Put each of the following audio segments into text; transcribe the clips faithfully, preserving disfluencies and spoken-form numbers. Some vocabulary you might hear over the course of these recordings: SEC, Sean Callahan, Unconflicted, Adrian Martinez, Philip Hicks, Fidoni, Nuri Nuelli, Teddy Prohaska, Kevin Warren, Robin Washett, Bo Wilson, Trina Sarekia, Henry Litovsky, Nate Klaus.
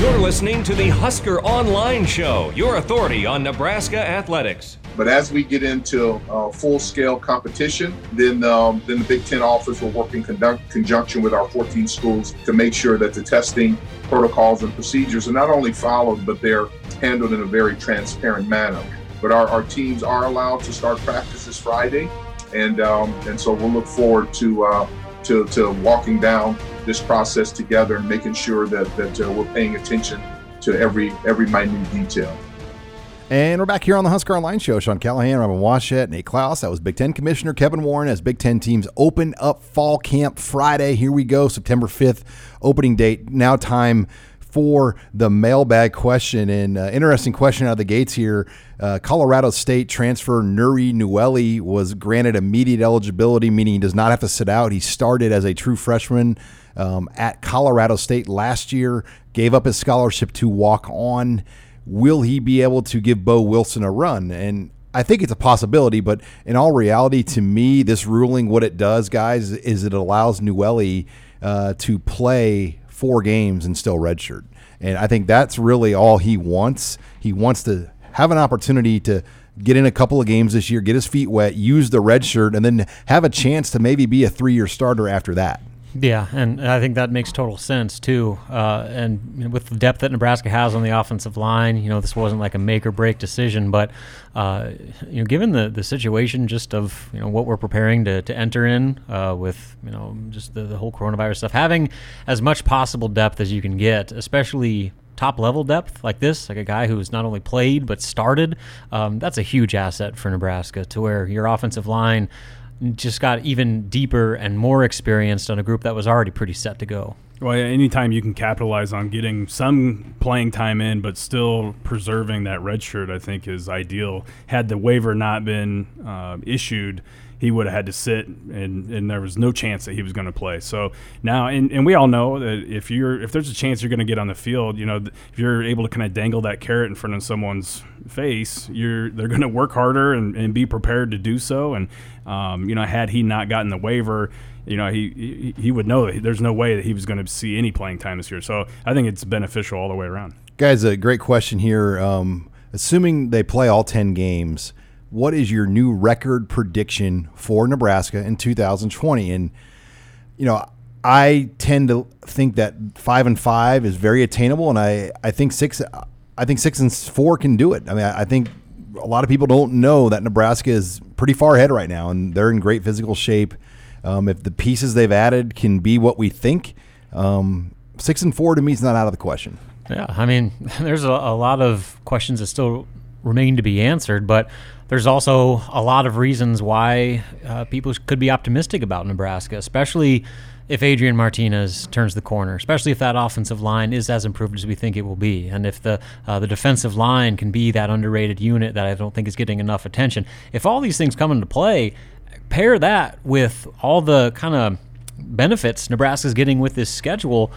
You're listening to the Husker Online Show, your authority on Nebraska athletics. But as we get into uh, full-scale competition, then um, then the Big Ten office will work in conduct, conjunction with our fourteen schools to make sure that the testing protocols and procedures are not only followed, but they're handled in a very transparent manner. But our, our teams are allowed to start practice this Friday, and um, and so we'll look forward to uh, to to walking down this process together and making sure that that uh, we're paying attention to every every minute detail. And we're back here on the Husker Online Show. Sean Callahan, Robin Washett, Nate Klaus. That was Big Ten Commissioner Kevin Warren as Big Ten teams open up fall camp Friday. Here we go, September fifth, opening date. Now time for the mailbag question. And uh, interesting question out of the gates here. Uh, Colorado State transfer Nuri Nuelli was granted immediate eligibility, meaning he does not have to sit out. He started as a true freshman um, at Colorado State last year, gave up his scholarship to walk on. Will he be able to give Bo Wilson a run? And I think it's a possibility, but in all reality, to me, this ruling, what it does, guys, is it allows Nuelli uh, to play four games and still redshirt. And I think that's really all he wants. He wants to have an opportunity to get in a couple of games this year, get his feet wet, use the redshirt, and then have a chance to maybe be a three-year starter after that. Yeah, and I think that makes total sense, too. Uh, and with the depth that Nebraska has on the offensive line, you know, this wasn't like a make-or-break decision. But, uh, you know, given the, the situation just of, you know, what we're preparing to, to enter in uh, with, you know, just the, the whole coronavirus stuff, having as much possible depth as you can get, especially top-level depth like this, like a guy who's not only played but started, um, that's a huge asset for Nebraska, to where your offensive line just got even deeper and more experienced on a group that was already pretty set to go. Well, anytime you can capitalize on getting some playing time in but still preserving that red shirt, I think is ideal. Had the waiver not been uh, issued, he would have had to sit, and, and there was no chance that he was going to play. So now, and, and we all know that if you're if there's a chance you're going to get on the field, you know, if you're able to kind of dangle that carrot in front of someone's face, you're they're going to work harder and, and be prepared to do so. And um, you know, had he not gotten the waiver, you know, he he, he would know that there's no way that he was going to see any playing time this year. So I think it's beneficial all the way around. Guys, a great question here. Um, assuming they play all ten games, what is your new record prediction for Nebraska in two thousand twenty? And, you know, I tend to think that five and five is very attainable. And I, I think six, I think six and four can do it. I mean, I think a lot of people don't know that Nebraska is pretty far ahead right now, and they're in great physical shape. Um, if the pieces they've added can be what we think, um, six and four to me is not out of the question. Yeah. I mean, there's a, a lot of questions that still remain to be answered, but there's also a lot of reasons why uh, people could be optimistic about Nebraska, especially if Adrian Martinez turns the corner, especially if that offensive line is as improved as we think it will be, and if the uh, the defensive line can be that underrated unit that I don't think is getting enough attention. If all these things come into play, pair that with all the kind of benefits Nebraska's getting with this schedule,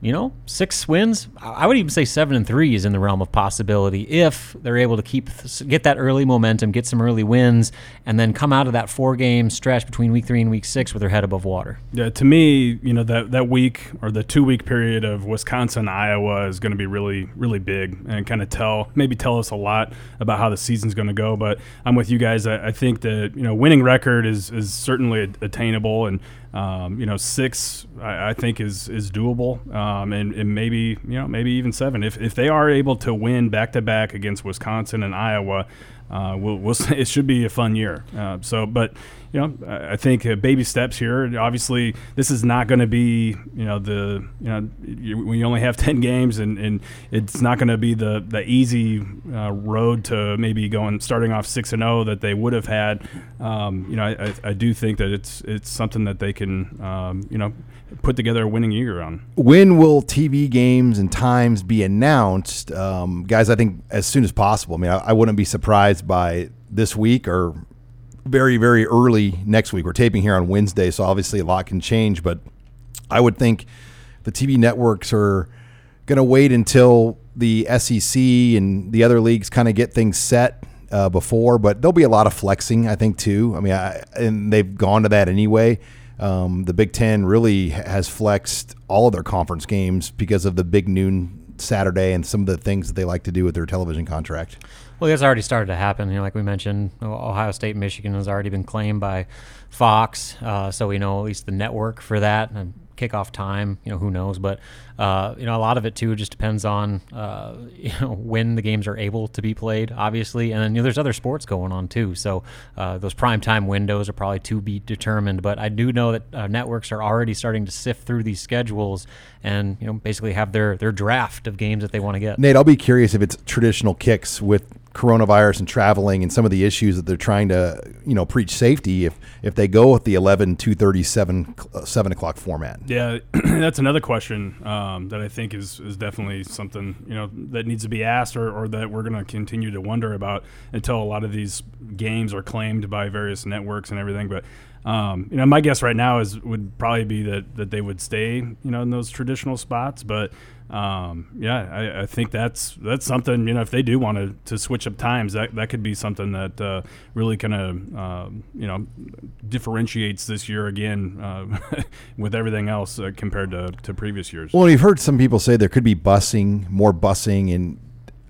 you know, six wins, I would even say seven and three is in the realm of possibility if they're able to keep get that early momentum, get some early wins, and then come out of that four-game stretch between week three and week six with their head above water. Yeah, to me, you know, that, that week or the two-week period of Wisconsin, Iowa is going to be really, really big and kind of tell, maybe tell us a lot about how the season's going to go. But I'm with you guys. I, I think that, you know, winning record is, is certainly attainable, and Um, you know, six I, I think is is doable, um, and, and maybe you know maybe even seven if if they are able to win back to back against Wisconsin and Iowa. Uh, we'll, we'll it should be a fun year. Uh, so, but you know, I think uh, baby steps here. Obviously, this is not going to be you know the you know you, we only have ten games, and, and it's not going to be the the easy uh, road to maybe going starting off six and zero that they would have had. Um, you know, I, I, I do think that it's it's something that they can um, you know put together a winning year on. When will T V games and times be announced, um, guys? I think as soon as possible. I mean, I, I wouldn't be surprised by this week or very, very early next week. We're taping here on Wednesday, so obviously a lot can change, but I would think the T V networks are going to wait until the S E C and the other leagues kind of get things set uh, before, but there'll be a lot of flexing, I think, too. I mean, I, and they've gone to that anyway. Um, the Big Ten really has flexed all of their conference games because of the big noon Saturday and some of the things that they like to do with their television contract? Well, it's already started to happen. You know, like we mentioned, Ohio State, Michigan has already been claimed by Fox, uh, so we know at least the network for that and kickoff time. You know, who knows? But uh, you know, a lot of it too just depends on uh, you know when the games are able to be played, obviously, and then you know there's other sports going on too. So uh, those prime time windows are probably to be determined. But I do know that uh, networks are already starting to sift through these schedules and you know basically have their their draft of games that they want to get. Nate, I'll be curious if it's traditional kicks with coronavirus and traveling and some of the issues that they're trying to, you know, preach safety if if they go with the eleven, two thirty, seven uh, seven o'clock format. Yeah, that's another question um, that I think is, is definitely something, you know, that needs to be asked or, or that we're going to continue to wonder about until a lot of these games are claimed by various networks and everything. But Um, you know, my guess right now is would probably be that, that they would stay, you know, in those traditional spots. But um, yeah, I, I think that's that's something. You know, if they do want to, to switch up times, that, that could be something that uh, really kind of uh, you know differentiates this year again uh, with everything else uh, compared to, to previous years. Well, you've heard some people say there could be busing, more busing, and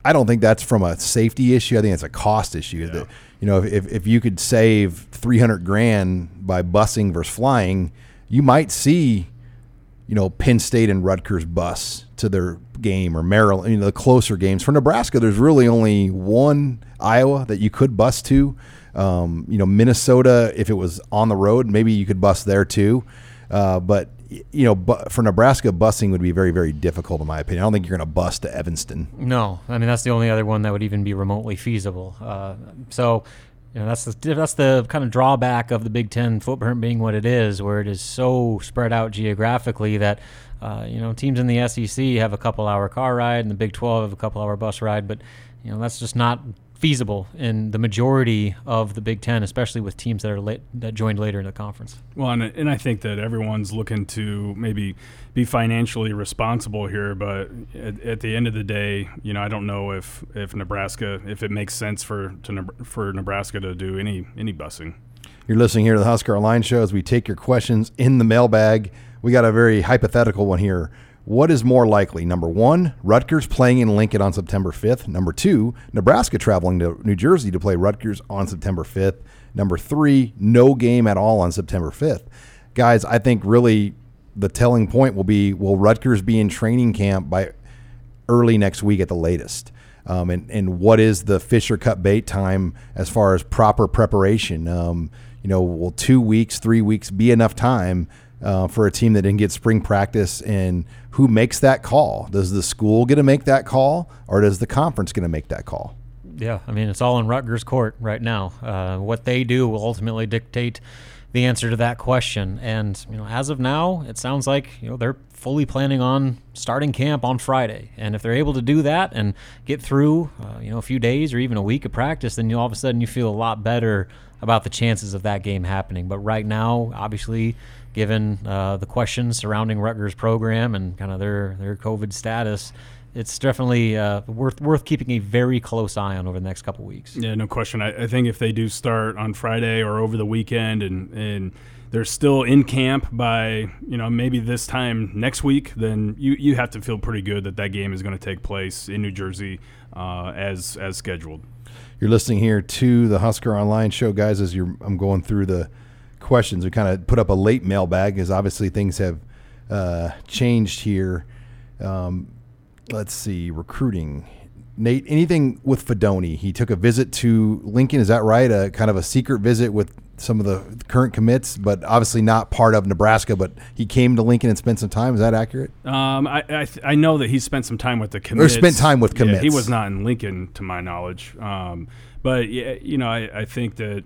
I don't think that's from a safety issue. I think it's a cost issue. Yeah. That, you know, if if you could save three hundred grand by busing versus flying, you might see, you know, Penn State and Rutgers bus to their game or Maryland, you know, the closer games. For Nebraska, there's really only one, Iowa, that you could bus to. Um, you know, Minnesota, if it was on the road, maybe you could bus there too. Uh, but you know, but for Nebraska, busing would be very, very difficult, in my opinion. I don't think you're going to bus to Evanston. No, I mean that's the only other one that would even be remotely feasible. Uh, so, you know, that's the that's the kind of drawback of the Big Ten footprint being what it is, where it is so spread out geographically that uh, you know teams in the S E C have a couple-hour car ride and the Big twelve have a couple-hour bus ride, but you know that's just not feasible in the majority of the Big Ten, especially with teams that are late, that joined later in the conference. Well, and, and I think that everyone's looking to maybe be financially responsible here, but at, at the end of the day, you know, I don't know if, if Nebraska, if it makes sense for to for Nebraska to do any any busing. You're listening here to the Husker Online Show as we take your questions in the mailbag. We got a very hypothetical one here. What is more likely? Number one, Rutgers playing in Lincoln on September fifth. Number two, Nebraska traveling to New Jersey to play Rutgers on September fifth. Number three, no game at all on September fifth. Guys, I think really the telling point will be, will Rutgers be in training camp by early next week at the latest? Um, and, and what is the Fisher Cup bait time as far as proper preparation? Um, you know, will two weeks, three weeks be enough time Uh, for a team that didn't get spring practice, and who makes that call? Does the school get to make that call, or does the conference get to make that call? Yeah, I mean, it's all in Rutgers' court right now. Uh, what they do will ultimately dictate the answer to that question. And, you know, as of now, it sounds like, you know, they're fully planning on starting camp on Friday. And if they're able to do that and get through, uh, you know, a few days or even a week of practice, then you all of a sudden you feel a lot better about the chances of that game happening. But right now, obviously, given uh, the questions surrounding Rutgers' program and kind of their, their COVID status, it's definitely uh, worth worth keeping a very close eye on over the next couple of weeks. Yeah, no question. I, I think if they do start on Friday or over the weekend and, and they're still in camp by, you know, maybe this time next week, then you, you have to feel pretty good that that game is going to take place in New Jersey uh, as as scheduled. You're listening here to the Husker Online Show, guys, as you're I'm going through the questions. We kind of put up a late mailbag as obviously things have uh, changed here. Um, let's see, recruiting. Nate, anything with Fidoni? He took a visit to Lincoln, is that right? A kind of a secret visit with some of the current commits, but obviously not part of Nebraska, but he came to Lincoln and spent some time. Is that accurate? Um, I I, th- I know that he spent some time with the commits. Or spent time with commits. Yeah, he was not in Lincoln, to my knowledge. Um, but, yeah, you know, I, I think that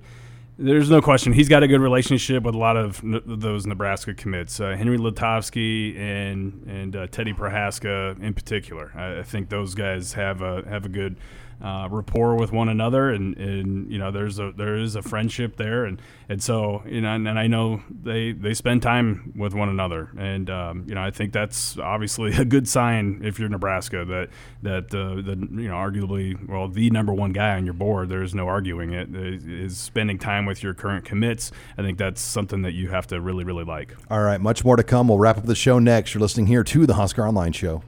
there's no question. He's got a good relationship with a lot of n- those Nebraska commits, uh, Henry Litovsky and and uh, Teddy Prohaska in particular. I, I think those guys have a have a good uh, rapport with one another, and, and you know there's a there is a friendship there, and, and so you know and, and I know they, they spend time with one another, and um, you know I think that's obviously a good sign if you're Nebraska that that uh, the you know arguably well the number one guy on your board. There's no arguing it, is spending time with your current commits. I think that's something that you have to really, really like. All right, much more to come. We'll wrap up the show next. You're listening here to the Husker Online Show.